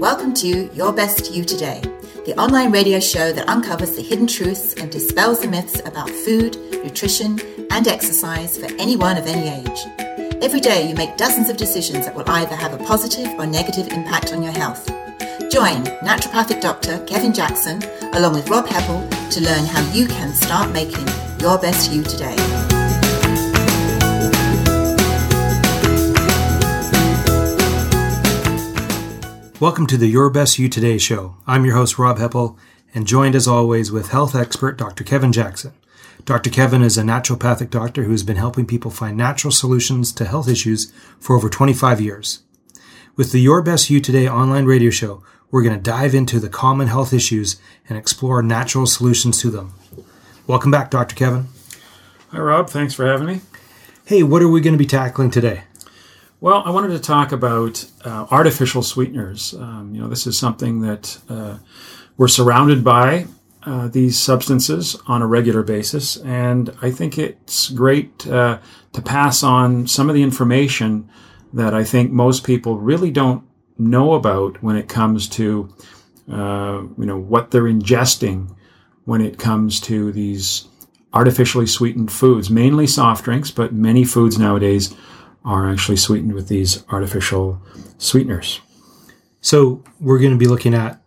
Welcome to Your Best You Today, the online radio show that uncovers the hidden truths and dispels the myths about food, nutrition, and exercise for anyone of any age. Every day you make dozens of decisions that will either have a positive or negative impact on your health. Join naturopathic doctor Kevin Jackson, along with Rob Heppel, to learn how you can start making your best you today. Welcome to the Your Best You Today show. I'm your host, Rob Heppel, and joined as always with health expert Dr. Kevin Jackson. Dr. Kevin is a naturopathic doctor who has been helping people find natural solutions to health issues for over 25 years. With the Your Best You Today online radio show, we're going to dive into the common health issues and explore natural solutions to them. Welcome back, Dr. Kevin. Hi, Rob. Thanks for having me. Hey, what are we going to be tackling today? Well, I wanted to talk about artificial sweeteners. This is something that we're surrounded by these substances on a regular basis, and I think it's great to pass on some of the information that I think most people really don't know about when it comes to what they're ingesting when it comes to these artificially sweetened foods, mainly soft drinks, but many foods nowadays are actually sweetened with these artificial sweeteners. So we're going to be looking at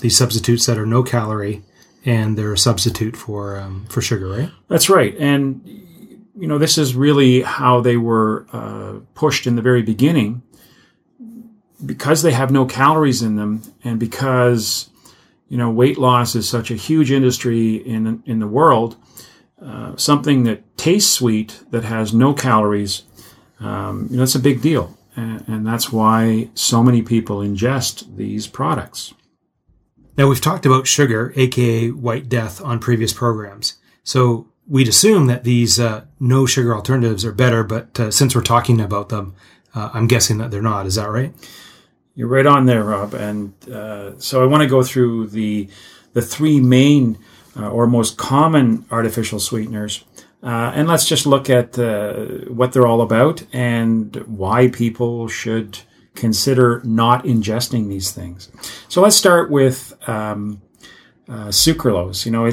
these substitutes that are no calorie, and they're a substitute for sugar, right? That's right. And, you know, this is really how they were pushed in the very beginning. Because they have no calories in them, and because, you know, weight loss is such a huge industry in the world, something that tastes sweet that has no calories, it's a big deal, and that's why so many people ingest these products. Now, we've talked about sugar, aka White Death, on previous programs, so we'd assume that these no sugar alternatives are better, but since we're talking about them, I'm guessing that they're not. Is that right? You're right on there, Rob, and so I want to go through the three main or most common artificial sweeteners. And let's just look at what they're all about and why people should consider not ingesting these things. So let's start with sucralose. You know,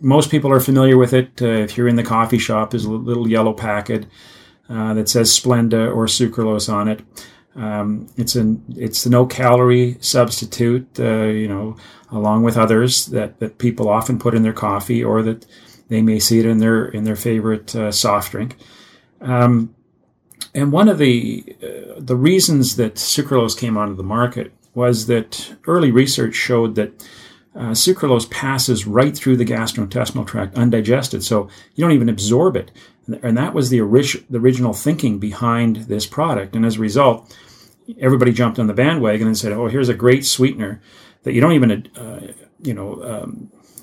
most people are familiar with it. If you're in the coffee shop, there's a little yellow packet that says Splenda or sucralose on it. It's a no-calorie substitute, along with others that people often put in their coffee, or that they may see it in their favorite soft drink. And one of the reasons that sucralose came onto the market was that early research showed that sucralose passes right through the gastrointestinal tract undigested, so you don't even absorb it. And that was the original thinking behind this product. And as a result, everybody jumped on the bandwagon and said, oh, here's a great sweetener that you don't even,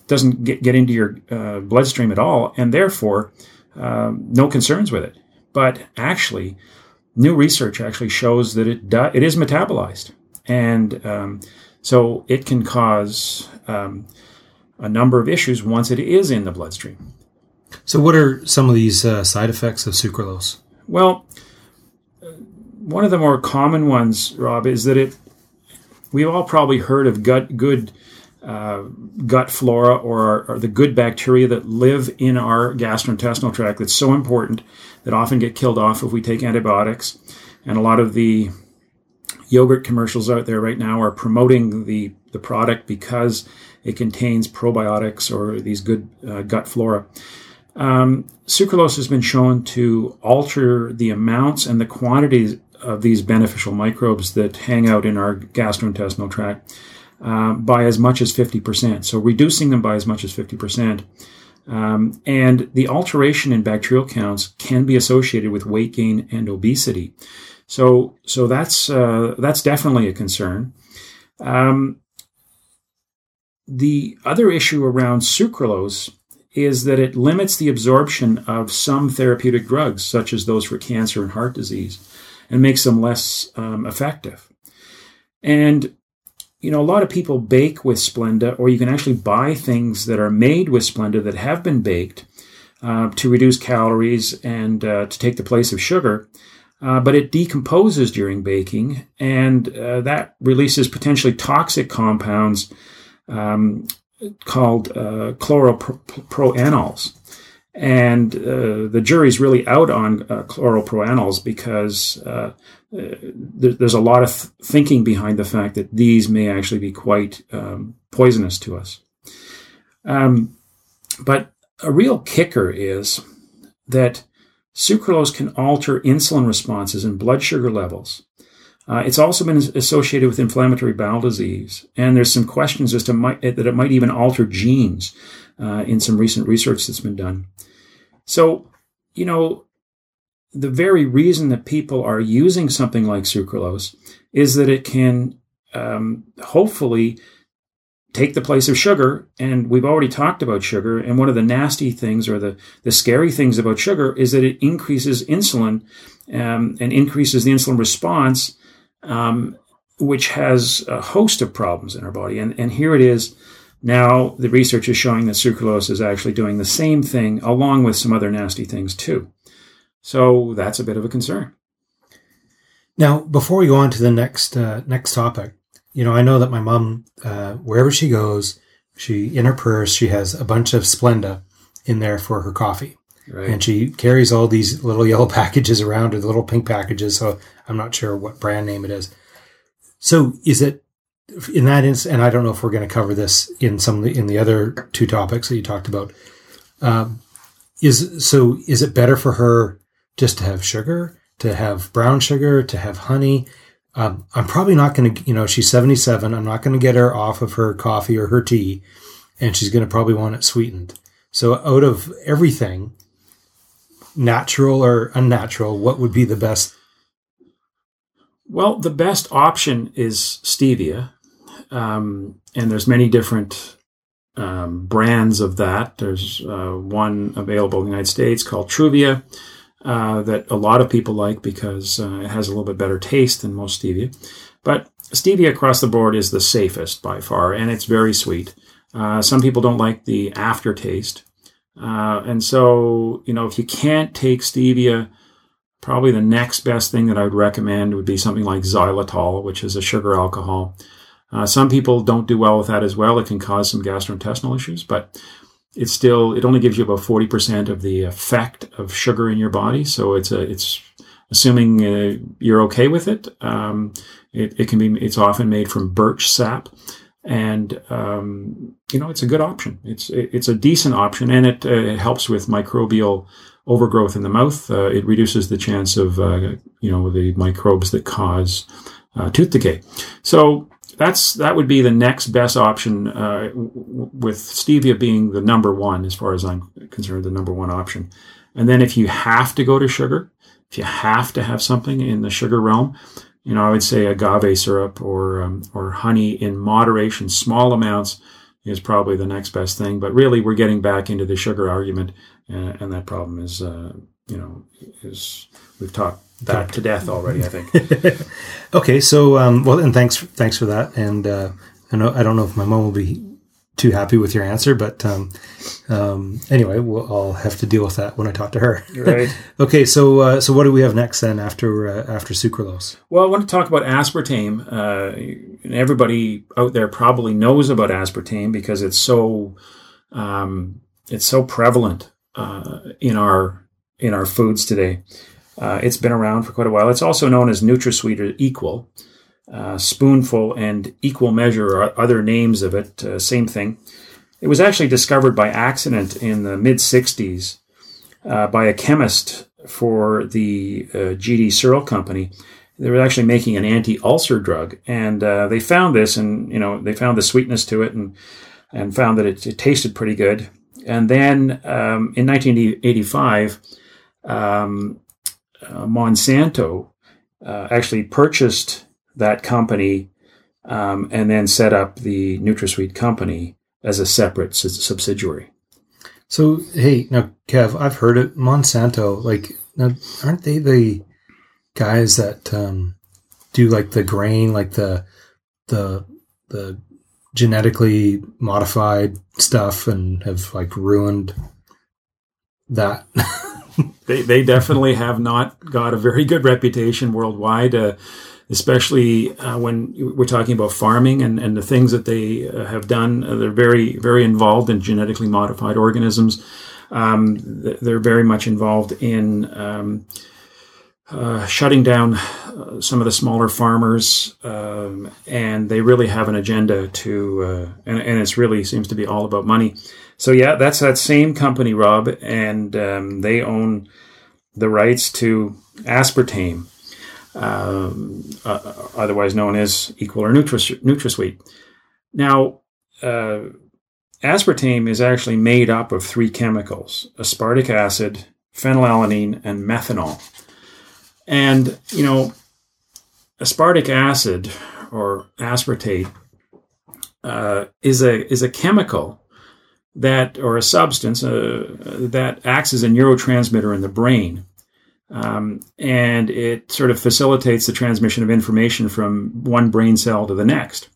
doesn't get into your bloodstream at all, and therefore no concerns with it. But actually, new research actually shows that it is metabolized, and so it can cause a number of issues once it is in the bloodstream. So what are some of these side effects of sucralose? Well, one of the more common ones, Rob, is that we've all probably heard of gut flora, or the good bacteria that live in our gastrointestinal tract, that's so important, that often get killed off if we take antibiotics. And a lot of the yogurt commercials out there right now are promoting the product because it contains probiotics or these good gut flora. Sucralose has been shown to alter the amounts and the quantities of these beneficial microbes that hang out in our gastrointestinal tract, by as much as 50%. So reducing them by as much as 50%. And the alteration in bacterial counts can be associated with weight gain and obesity. So that's definitely a concern. The other issue around sucralose is that it limits the absorption of some therapeutic drugs, such as those for cancer and heart disease, and makes them less effective. And you know, a lot of people bake with Splenda, or you can actually buy things that are made with Splenda that have been baked to reduce calories and to take the place of sugar. but it decomposes during baking, and that releases potentially toxic compounds called chloropropanols. And the jury's really out on chloropropanols because there's a lot of thinking behind the fact that these may actually be quite poisonous to us. But a real kicker is that sucralose can alter insulin responses and blood sugar levels. It's also been associated with inflammatory bowel disease, and there's some questions as to that it might even alter genes in some recent research that's been done. So, you know, the very reason that people are using something like sucralose is that it can hopefully take the place of sugar, and we've already talked about sugar, and one of the nasty things or the scary things about sugar is that it increases insulin and increases the insulin response, which has a host of problems in our body. And here it is. Now the research is showing that sucralose is actually doing the same thing along with some other nasty things too. So that's a bit of a concern. Now, before we go on to the next topic, you know, I know that my mom, wherever she goes, in her purse, she has a bunch of Splenda in there for her coffee. Right. And she carries all these little yellow packages around, or the little pink packages. So I'm not sure what brand name it is. So is it in that instance, and I don't know if we're going to cover this in the other two topics that you talked about. Is it better for her just to have sugar, to have brown sugar, to have honey? I'm probably not going to, she's 77. I'm not going to get her off of her coffee or her tea, and she's going to probably want it sweetened. So out of everything, natural or unnatural, what would be the best? Well, the best option is stevia. And there's many different brands of that. There's one available in the United States called Truvia. That a lot of people like because it has a little bit better taste than most stevia. But stevia across the board is the safest by far, and it's very sweet. Some people don't like the aftertaste. And so, if you can't take stevia, probably the next best thing that I would recommend would be something like xylitol, which is a sugar alcohol. Some people don't do well with that as well. It can cause some gastrointestinal issues, but it only gives you about 40% of the effect of sugar in your body. So it's assuming you're okay with it. It's often made from birch sap, and it's a good option. It's a decent option, and it helps with microbial overgrowth in the mouth. It reduces the chance of the microbes that cause tooth decay. So that would be the next best option, with stevia being the number one, as far as I'm concerned, the number one option. And then if you have to go to sugar, if you have to have something in the sugar realm, I would say agave syrup or honey in moderation, small amounts, is probably the next best thing. But really, we're getting back into the sugar argument, and that problem is, we've talked that to death already, I think. Okay, so and thanks for that. And I don't know if my mom will be too happy with your answer, but anyway, I'll have to deal with that when I talk to her. Right. Okay, so what do we have next then after sucralose? Well, I want to talk about aspartame. And everybody out there probably knows about aspartame because it's so prevalent in our foods today. It's been around for quite a while. It's also known as NutraSweet or Equal. Spoonful and equal measure are other names of it. Same thing. It was actually discovered by accident in the mid-'60s by a chemist for the G.D. Searle Company. They were actually making an anti-ulcer drug, and they found this, and they found the sweetness to it, and found that it tasted pretty good. And then in 1985. Monsanto actually purchased that company and then set up the NutraSweet company as a separate subsidiary. So, hey, now, Kev, I've heard it. Monsanto, now, aren't they the guys that do the grain, the genetically modified stuff, and have ruined that? They definitely have not got a very good reputation worldwide, especially when we're talking about farming and the things that they have done. They're very, very involved in genetically modified organisms. They're very much involved in shutting down some of the smaller farmers, and they really have an agenda to, and it's really seems to be all about money. So yeah, that's that same company, Rob, and they own the rights to aspartame, otherwise known as Equal or NutraSweet. Now, aspartame is actually made up of three chemicals: aspartic acid, phenylalanine, and methanol. And, you know, aspartic acid or aspartate is a chemical that, or a substance that acts as a neurotransmitter in the brain. And it sort of facilitates the transmission of information from one brain cell to the next.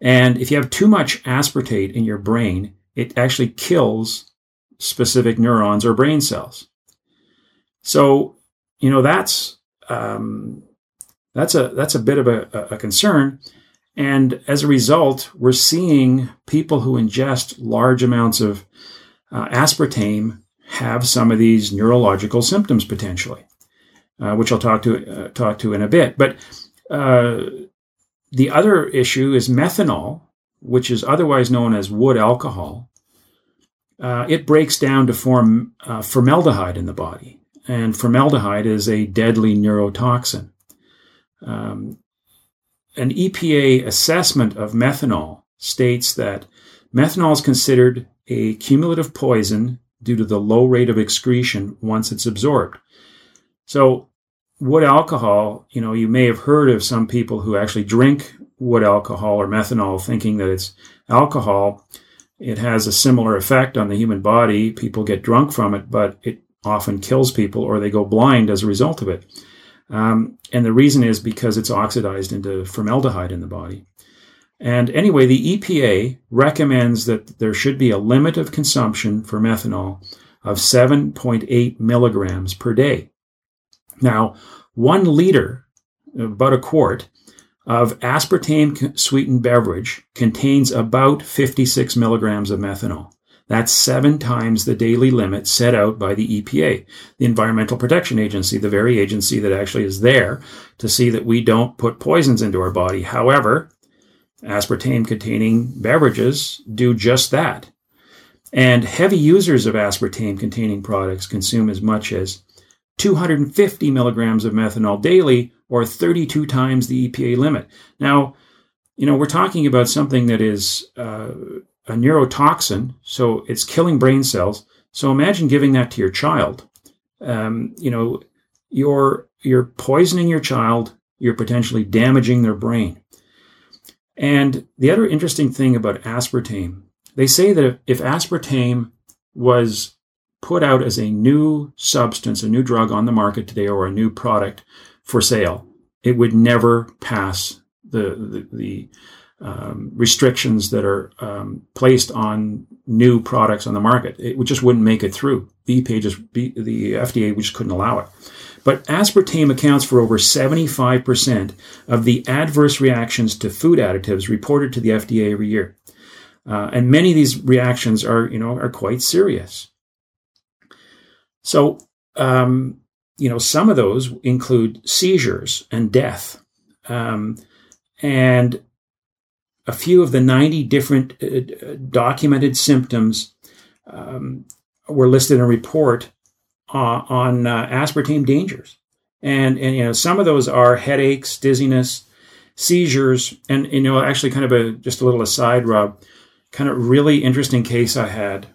And if you have too much aspartate in your brain, it actually kills specific neurons or brain cells. So, you know, that's a bit of a concern. And as a result, we're seeing people who ingest large amounts of aspartame have some of these neurological symptoms potentially, which I'll talk to in a bit. But the other issue is methanol, which is otherwise known as wood alcohol. It breaks down to form formaldehyde in the body, and formaldehyde is a deadly neurotoxin. An EPA assessment of methanol states that methanol is considered a cumulative poison due to the low rate of excretion once it's absorbed. So wood alcohol, you know, you may have heard of some people who actually drink wood alcohol or methanol thinking that it's alcohol. It has a similar effect on the human body. People get drunk from it, but it often kills people or they go blind as a result of it. And the reason is because it's oxidized into formaldehyde in the body. And anyway, the EPA recommends that there should be a limit of consumption for methanol of 7.8 milligrams per day. Now, 1 liter, about a quart, of aspartame-sweetened beverage contains about 56 milligrams of methanol. That's 7 times the daily limit set out by the EPA, the Environmental Protection Agency, the very agency that actually is there to see that we don't put poisons into our body. However, aspartame-containing beverages do just that. And heavy users of aspartame-containing products consume as much as 250 milligrams of methanol daily, or 32 times the EPA limit. Now, you know, we're talking about something that is a neurotoxin, so it's killing brain cells. So imagine giving that to your child. You know, you're poisoning your child. You're potentially damaging their brain. And the other interesting thing about aspartame, they say that if aspartame was put out as a new substance, a new drug on the market today, or a new product for sale, it would never pass the restrictions that are placed on new products on the market. It just wouldn't make it through. The FDA just couldn't allow it. But aspartame accounts for over 75% of the adverse reactions to food additives reported to the FDA every year. And many of these reactions are quite serious. So, some of those include seizures and death. And a few of the 90 different documented symptoms were listed in a report on aspartame dangers. And some of those are headaches, dizziness, seizures, and, you know, actually kind of just a little aside, Rob, kind of really interesting case I had.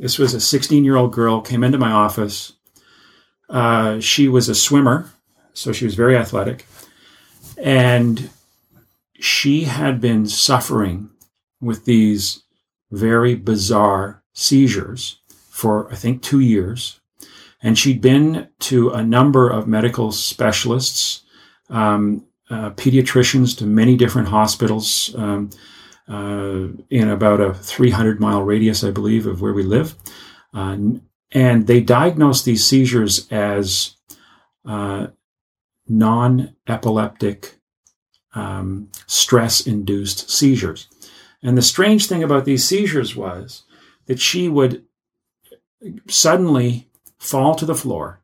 This was a 16-year-old girl came into my office. She was a swimmer, so she was very athletic. And she had been suffering with these very bizarre seizures for, I think, 2 years. And she'd been to a number of medical specialists, pediatricians, to many different hospitals in about a 300-mile radius, I believe, of where we live. And they diagnosed these seizures as non-epileptic stress-induced seizures. And the strange thing about these seizures was that she would suddenly fall to the floor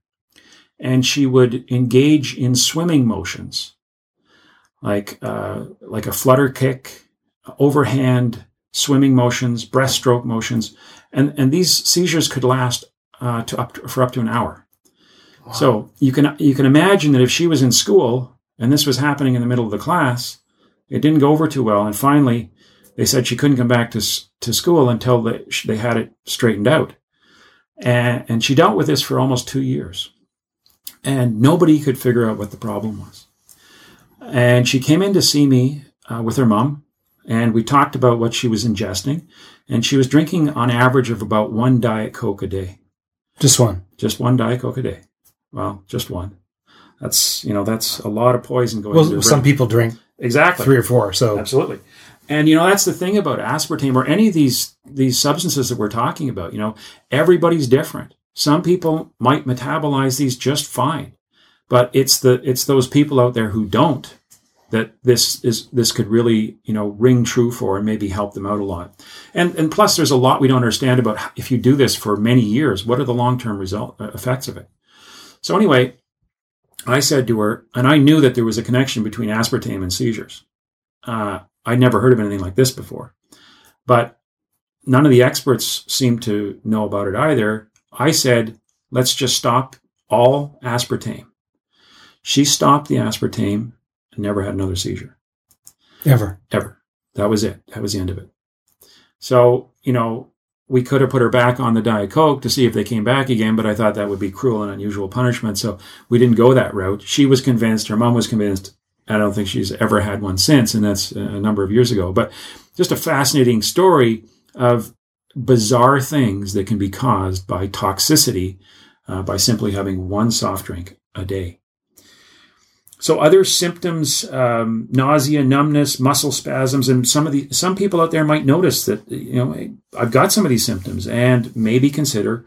and she would engage in swimming motions, like a flutter kick, overhand swimming motions, breaststroke motions. And these seizures could last for up to an hour. Wow. So you can imagine that if she was in school and this was happening in the middle of the class, it didn't go over too well. And finally, they said she couldn't come back to school until they had it straightened out. And she dealt with this for almost 2 years. And nobody could figure out what the problem was. And she came in to see me with her mom. And we talked about what she was ingesting. And she was drinking, on average, of about one Diet Coke a day. Just one? Just one Diet Coke a day. Well, just one. That's a lot of poison going into the brain. Some people drink exactly 3 or 4. So absolutely. And, that's the thing about aspartame or any of these substances that we're talking about. Everybody's different. Some people might metabolize these just fine, but it's those people out there who don't that this could really, ring true for and maybe help them out a lot. And plus, there's a lot we don't understand about if you do this for many years, what are the long-term effects of it? So anyway, I said to her, and I knew that there was a connection between aspartame and seizures. I'd never heard of anything like this before, but none of the experts seemed to know about it either. I said, let's just stop all aspartame. She stopped the aspartame and never had another seizure. Ever. That was it. That was the end of it. So, we could have put her back on the Diet Coke to see if they came back again, but I thought that would be cruel and unusual punishment. So we didn't go that route. She was convinced, her mom was convinced. I don't think she's ever had one since, and that's a number of years ago. But just a fascinating story of bizarre things that can be caused by toxicity by simply having one soft drink a day. So other symptoms, nausea, numbness, muscle spasms, and some people out there might notice that, I've got some of these symptoms and maybe consider,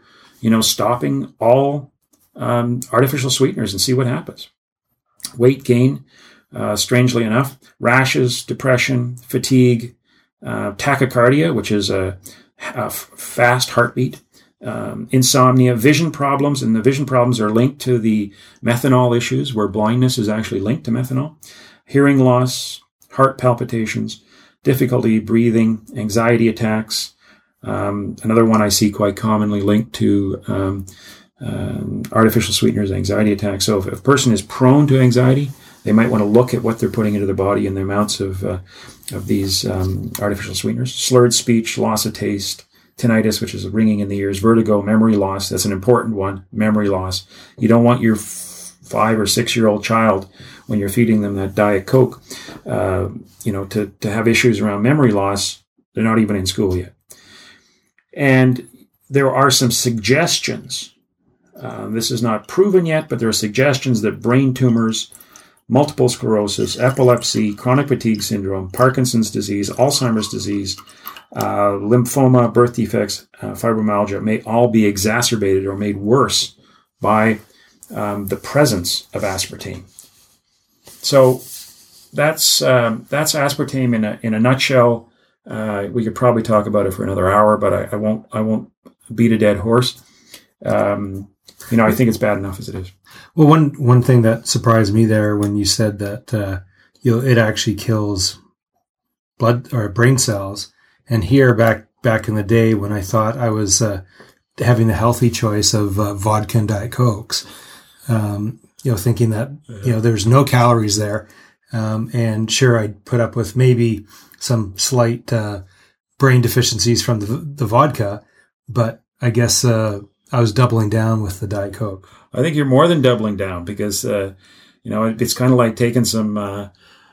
stopping all artificial sweeteners and see what happens. Weight gain, strangely enough, rashes, depression, fatigue, tachycardia, which is a fast heartbeat, insomnia, vision problems, and the vision problems are linked to the methanol issues where blindness is actually linked to methanol, hearing loss, heart palpitations, difficulty breathing, anxiety attacks. Another one I see quite commonly linked to artificial sweeteners, anxiety attacks. So if a person is prone to anxiety, they might want to look at what they're putting into their body and the amounts of these artificial sweeteners. Slurred speech, loss of taste, tinnitus, which is ringing in the ears, vertigo, memory loss. That's an important one, memory loss. You don't want your 5 or 6-year-old child, when you're feeding them that Diet Coke, to have issues around memory loss. They're not even in school yet. And there are some suggestions. This is not proven yet, but there are suggestions that brain tumors, multiple sclerosis, epilepsy, chronic fatigue syndrome, Parkinson's disease, Alzheimer's disease, lymphoma, birth defects, fibromyalgia may all be exacerbated or made worse by the presence of aspartame. So that's aspartame in a nutshell. We could probably talk about it for another hour, but I won't beat a dead horse. I think it's bad enough as it is. Well, one thing that surprised me there when you said that it actually kills blood or brain cells. And here, back in the day, when I thought I was having the healthy choice of vodka and Diet Cokes, thinking that there's no calories there, and sure, I'd put up with maybe some slight brain deficiencies from the vodka, but I guess I was doubling down with the Diet Coke. I think you're more than doubling down because it's kind of like taking some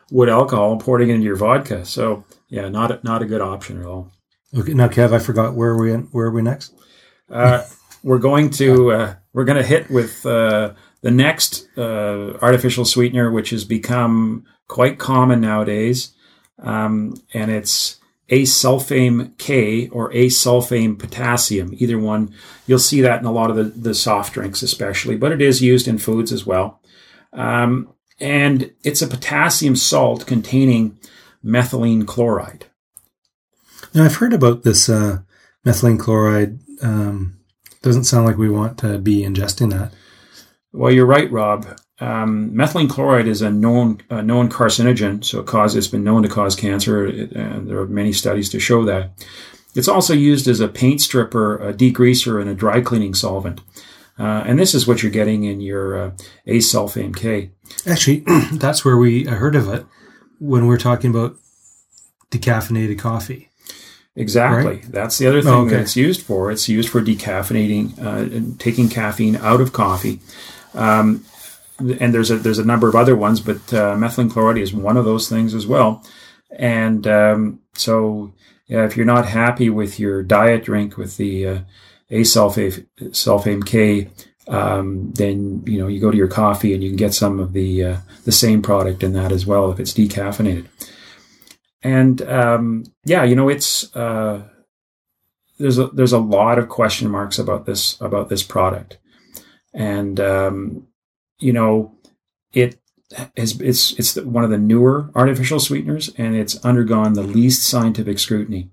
wood alcohol and pouring it into your vodka. So. Yeah, not a good option at all. Okay, now Kev, I forgot where are we next? We're going to hit with the next artificial sweetener, which has become quite common nowadays, and it's acesulfame K or acesulfame potassium, either one. You'll see that in a lot of the soft drinks especially, but it is used in foods as well. And it's a potassium salt containing methylene chloride. Now, I've heard about this methylene chloride. Doesn't sound like we want to be ingesting that. Well, you're right, Rob. Methylene chloride is a known carcinogen, so it's been known to cause cancer. There are many studies to show that. It's also used as a paint stripper, a degreaser, and a dry cleaning solvent. And this is what you're getting in your acesulfame K. Actually, that's where we heard of it when we're talking about decaffeinated coffee. Exactly. Right? That's the other thing that it's used for. It's used for decaffeinating, and taking caffeine out of coffee. And there's a number of other ones, but methylene chloride is one of those things as well. And so if you're not happy with your diet drink with the acesulfame K, then you go to your coffee and you can get some of the same product in that as well if it's decaffeinated. And it's there's a lot of question marks about this product, and it's one of the newer artificial sweeteners, and it's undergone the least scientific scrutiny.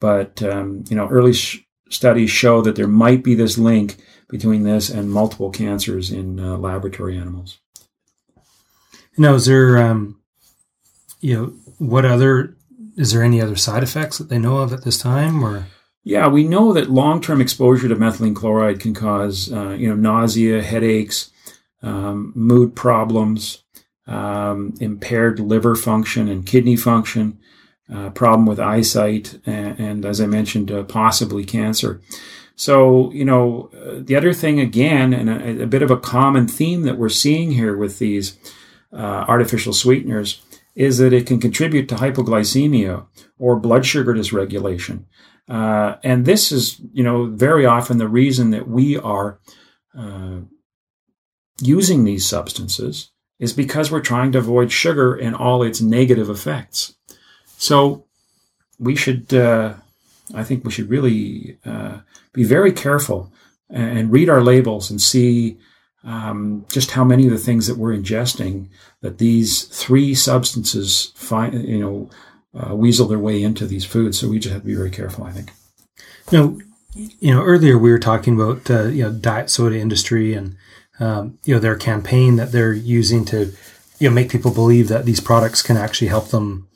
But early studies show that there might be this link between this and multiple cancers in laboratory animals. Now, is there is there any other side effects that they know of at this time? Or yeah, we know that long-term exposure to methylene chloride can cause nausea, headaches, mood problems, impaired liver function and kidney function, problem with eyesight, and as I mentioned, possibly cancer. So the other thing again, and a bit of a common theme that we're seeing here with these artificial sweeteners, is that it can contribute to hypoglycemia or blood sugar dysregulation. And this is, very often the reason that we are using these substances is because we're trying to avoid sugar and all its negative effects. So we should, really be very careful and read our labels and see just how many of the things that we're ingesting that these three substances weasel their way into these foods. So we just have to be very careful, I think. Now, earlier we were talking about, diet soda industry and, their campaign that they're using to, make people believe that these products can actually help them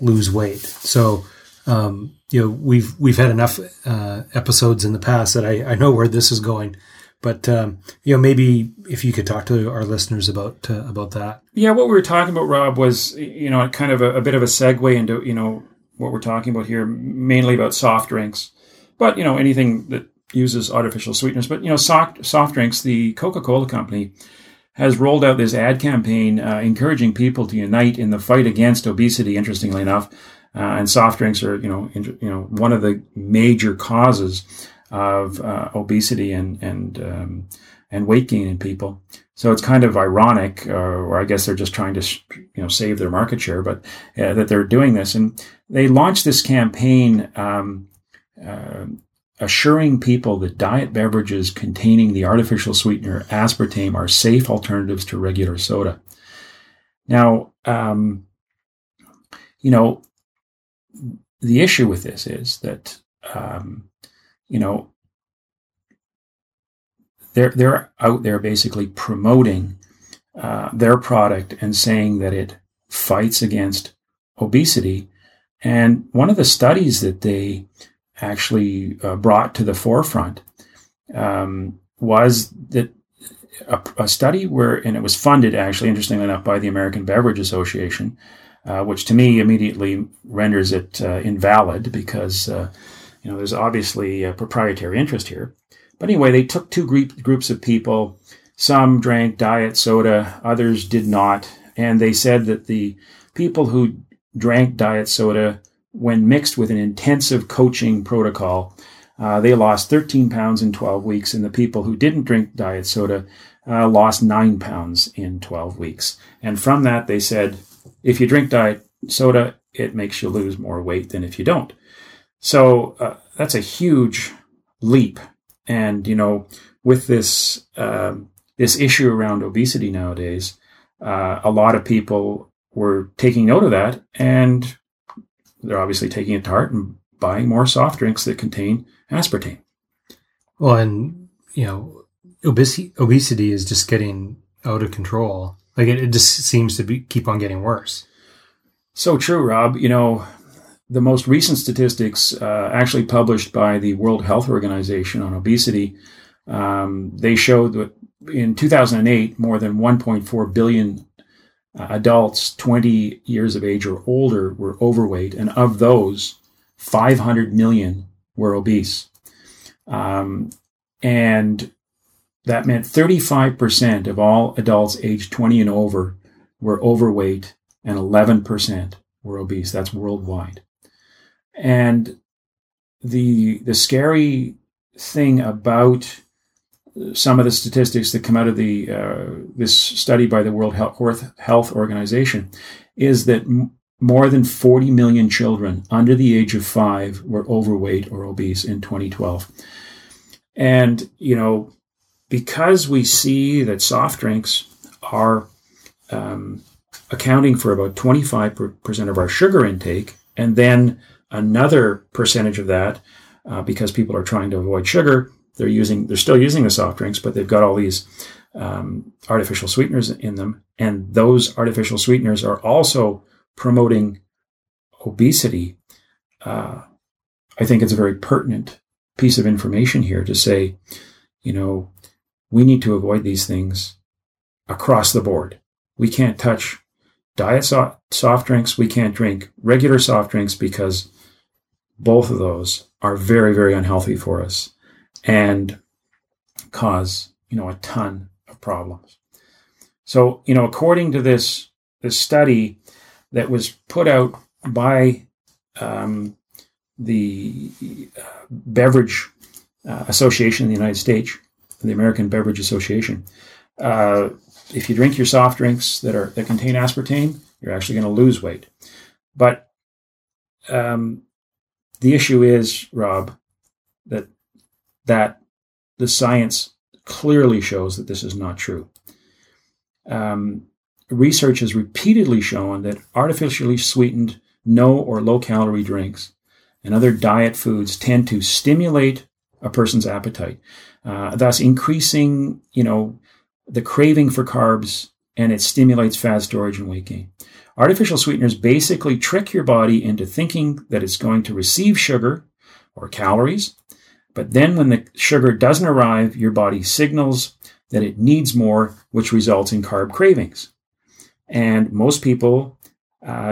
lose weight. So, we've had enough episodes in the past that I know where this is going. But, maybe if you could talk to our listeners about that. Yeah, what we were talking about, Rob, was, kind of a bit of a segue into, what we're talking about here, mainly about soft drinks. But, anything that uses artificial sweeteners. But, soft drinks, the Coca-Cola company has rolled out this ad campaign encouraging people to unite in the fight against obesity, interestingly enough. And soft drinks are, one of the major causes of obesity and weight gain in people. So it's kind of ironic, or I guess they're just trying to save their market share, but that they're doing this. And they launched this campaign assuring people that diet beverages containing the artificial sweetener aspartame are safe alternatives to regular soda. Now, the issue with this is that they're out there basically promoting their product and saying that it fights against obesity. And one of the studies that they actually brought to the forefront was that a study and it was funded, actually, interestingly enough, by the American Beverage Association, which to me immediately renders it invalid because there's obviously a proprietary interest here. But anyway, they took two groups of people. Some drank diet soda, others did not. And they said that the people who drank diet soda, when mixed with an intensive coaching protocol, they lost 13 pounds in 12 weeks. And the people who didn't drink diet soda lost 9 pounds in 12 weeks. And from that, they said, if you drink diet soda, it makes you lose more weight than if you don't. So that's a huge leap. And, you know, with this this issue around obesity nowadays, a lot of people were taking note of that, and they're obviously taking it to heart and buying more soft drinks that contain aspartame. Well, and, you know, obesity is just getting out of control. Like it just seems to be keep on getting worse. So true, Rob. You know, the most recent statistics actually published by the World Health Organization on obesity, they showed that in 2008, more than 1.4 billion adults 20 years of age or older were overweight. And of those, 500 million were obese. And that meant 35% of all adults aged 20 and over were overweight, and 11% were obese. That's worldwide. And the scary thing about some of the statistics that come out of the this study by the World Health Organization is that more than 40 million children under the age of 5 were overweight or obese in 2012. And, you know, because we see that soft drinks are accounting for about 25% of our sugar intake, and then another percentage of that, because people are trying to avoid sugar, they're still using the soft drinks, but they've got all these artificial sweeteners in them, and those artificial sweeteners are also promoting obesity. I think it's a very pertinent piece of information here to say, you know, we need to avoid these things across the board. We can't touch diet soft drinks. We can't drink regular soft drinks, because both of those are very, very unhealthy for us and cause, you know, a ton of problems. So, you know, according to this study that was put out by the Beverage Association in the United States, the American Beverage Association, if you drink your soft drinks that contain aspartame, you're actually going to lose weight. But the issue is, Rob, that the science clearly shows that this is not true. Research has repeatedly shown that artificially sweetened, no or low-calorie drinks and other diet foods tend to stimulate a person's appetite, thus increasing, you know, the craving for carbs, and it stimulates fat storage and weight gain. Artificial sweeteners basically trick your body into thinking that it's going to receive sugar or calories, but then when the sugar doesn't arrive, your body signals that it needs more, which results in carb cravings. And most people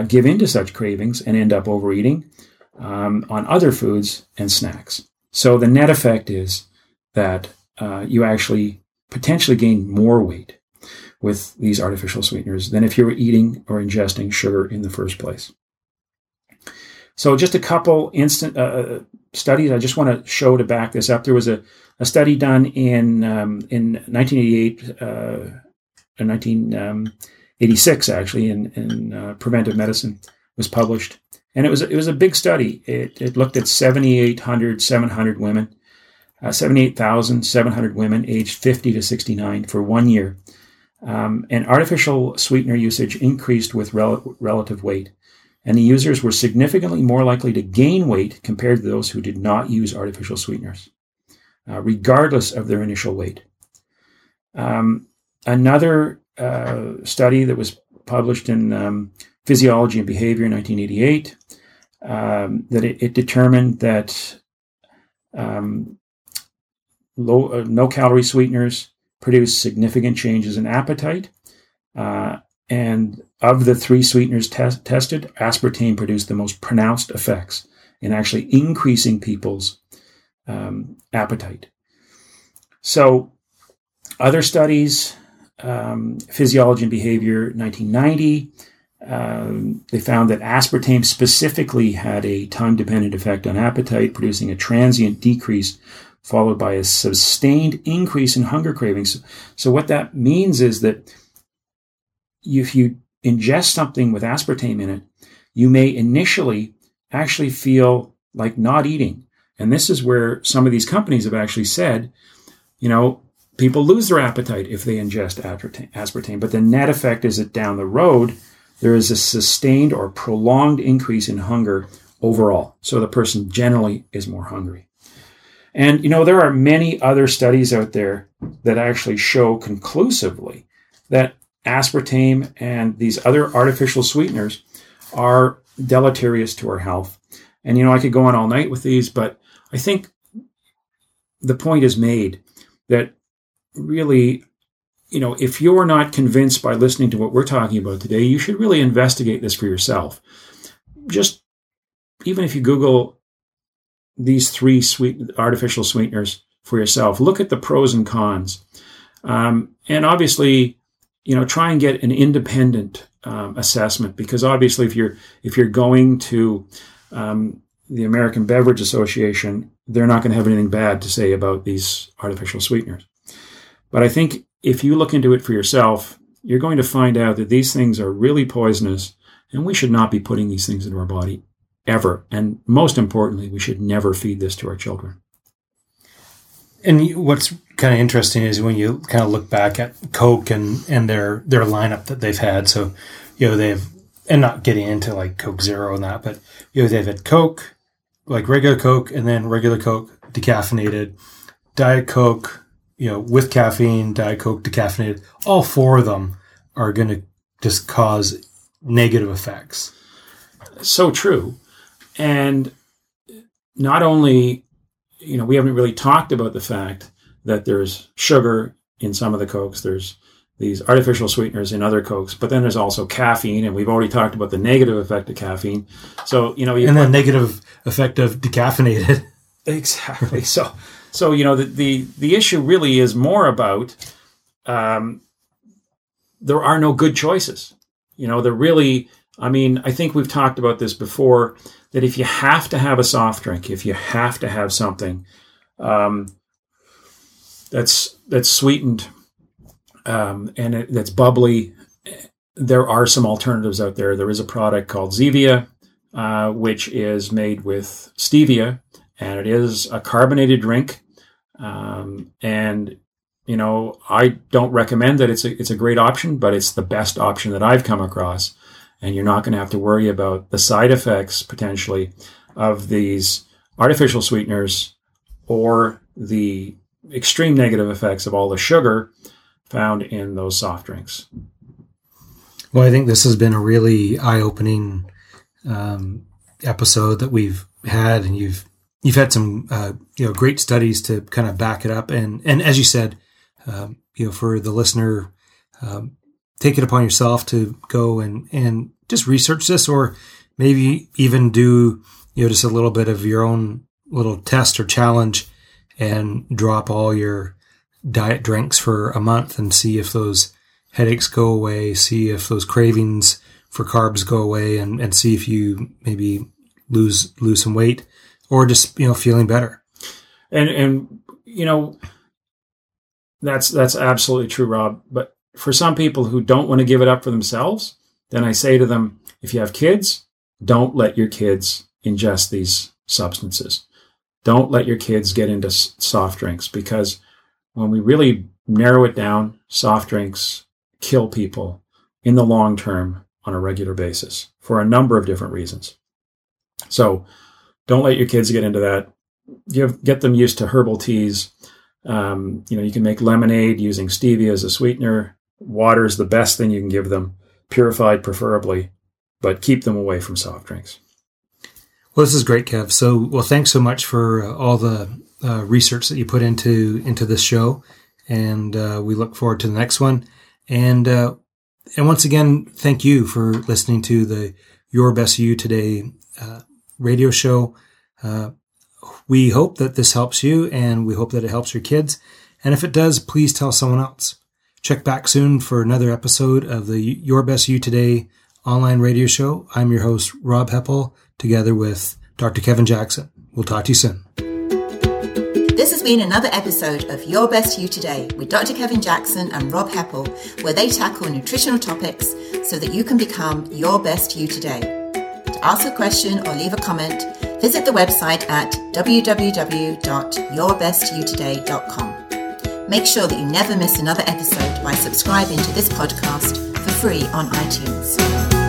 give into such cravings and end up overeating on other foods and snacks. So the net effect is that you actually potentially gain more weight with these artificial sweeteners than if you were eating or ingesting sugar in the first place. So just a couple instant studies I just want to show to back this up. There was a study done in 1988 and 1986 actually in Preventive Medicine was published, and it was a big study. It looked at 78,700 women aged 50 to 69 for 1 year. And artificial sweetener usage increased with relative weight. And the users were significantly more likely to gain weight compared to those who did not use artificial sweeteners, regardless of their initial weight. Another study that was published in Physiology and Behavior in 1988, that it determined that no-calorie sweeteners produce significant changes in appetite. And of the three sweeteners tested, aspartame produced the most pronounced effects in actually increasing people's appetite. So other studies, Physiology and Behavior 1990, they found that aspartame specifically had a time-dependent effect on appetite, producing a transient decrease followed by a sustained increase in hunger cravings. So what that means is that if you ingest something with aspartame in it, you may initially actually feel like not eating. And this is where some of these companies have actually said, you know, people lose their appetite if they ingest aspartame. But the net effect is that down the road, there is a sustained or prolonged increase in hunger overall. So the person generally is more hungry. And, you know, there are many other studies out there that actually show conclusively that aspartame and these other artificial sweeteners are deleterious to our health. And, you know, I could go on all night with these, but I think the point is made that really, you know, if you're not convinced by listening to what we're talking about today, you should really investigate this for yourself. Just even if you Google these three artificial sweeteners for yourself, look at the pros and cons. And obviously, you know, try and get an independent assessment, because obviously if you're going to the American Beverage Association, they're not going to have anything bad to say about these artificial sweeteners. But I think if you look into it for yourself, you're going to find out that these things are really poisonous, and we should not be putting these things into our body ever. And most importantly, we should never feed this to our children. And what's kind of interesting is when you kind of look back at Coke and their lineup that they've had. So, you know, they've, and not getting into like Coke Zero and that, but, you know, they've had Coke, like regular Coke, and then regular Coke decaffeinated, Diet Coke, you know, with caffeine, Diet Coke decaffeinated. All four of them are going to just cause negative effects. So true. And not only, you know, we haven't really talked about the fact that there's sugar in some of the Cokes, there's these artificial sweeteners in other Cokes, but then there's also caffeine, and we've already talked about the negative effect of caffeine. So, you know, and the negative effect of decaffeinated. Exactly. So you know, the issue really is more about there are no good choices. You know, they're really. I mean, I think we've talked about this before, that if you have to have a soft drink, if you have to have something that's sweetened and that's bubbly, there are some alternatives out there. There is a product called Zevia, which is made with stevia, and it is a carbonated drink. And, you know, I don't recommend that. It's a great option, but it's the best option that I've come across. And you're not going to have to worry about the side effects potentially of these artificial sweeteners or the extreme negative effects of all the sugar found in those soft drinks. Well, I think this has been a really eye-opening episode that we've had, and you've had some you know, great studies to kind of back it up. And as you said, you know, for the listener. Take it upon yourself to go and just research this, or maybe even do, you know, just a little bit of your own little test or challenge and drop all your diet drinks for a month and see if those headaches go away, see if those cravings for carbs go away, and see if you maybe lose some weight, or just, you know, feeling better. And you know, that's absolutely true, Rob. But for some people who don't want to give it up for themselves, then I say to them, if you have kids, don't let your kids ingest these substances. Don't let your kids get into soft drinks, because when we really narrow it down, soft drinks kill people in the long term on a regular basis for a number of different reasons. So don't let your kids get into that. Get them used to herbal teas. You know, you can make lemonade using stevia as a sweetener. Water is the best thing you can give them, purified preferably, but keep them away from soft drinks. Well, this is great, Kev. So, well, thanks so much for all the research that you put into this show, and we look forward to the next one. And once again, thank you for listening to the Your Best You Today radio show. We hope that this helps you, and we hope that it helps your kids. And if it does, please tell someone else. Check back soon for another episode of the Your Best You Today online radio show. I'm your host, Rob Heppel, together with Dr. Kevin Jackson. We'll talk to you soon. This has been another episode of Your Best You Today with Dr. Kevin Jackson and Rob Heppel, where they tackle nutritional topics so that you can become your best you today. to ask a question or leave a comment, visit the website at www.yourbestyoutoday.com. Make sure that you never miss another episode by subscribing to this podcast for free on iTunes.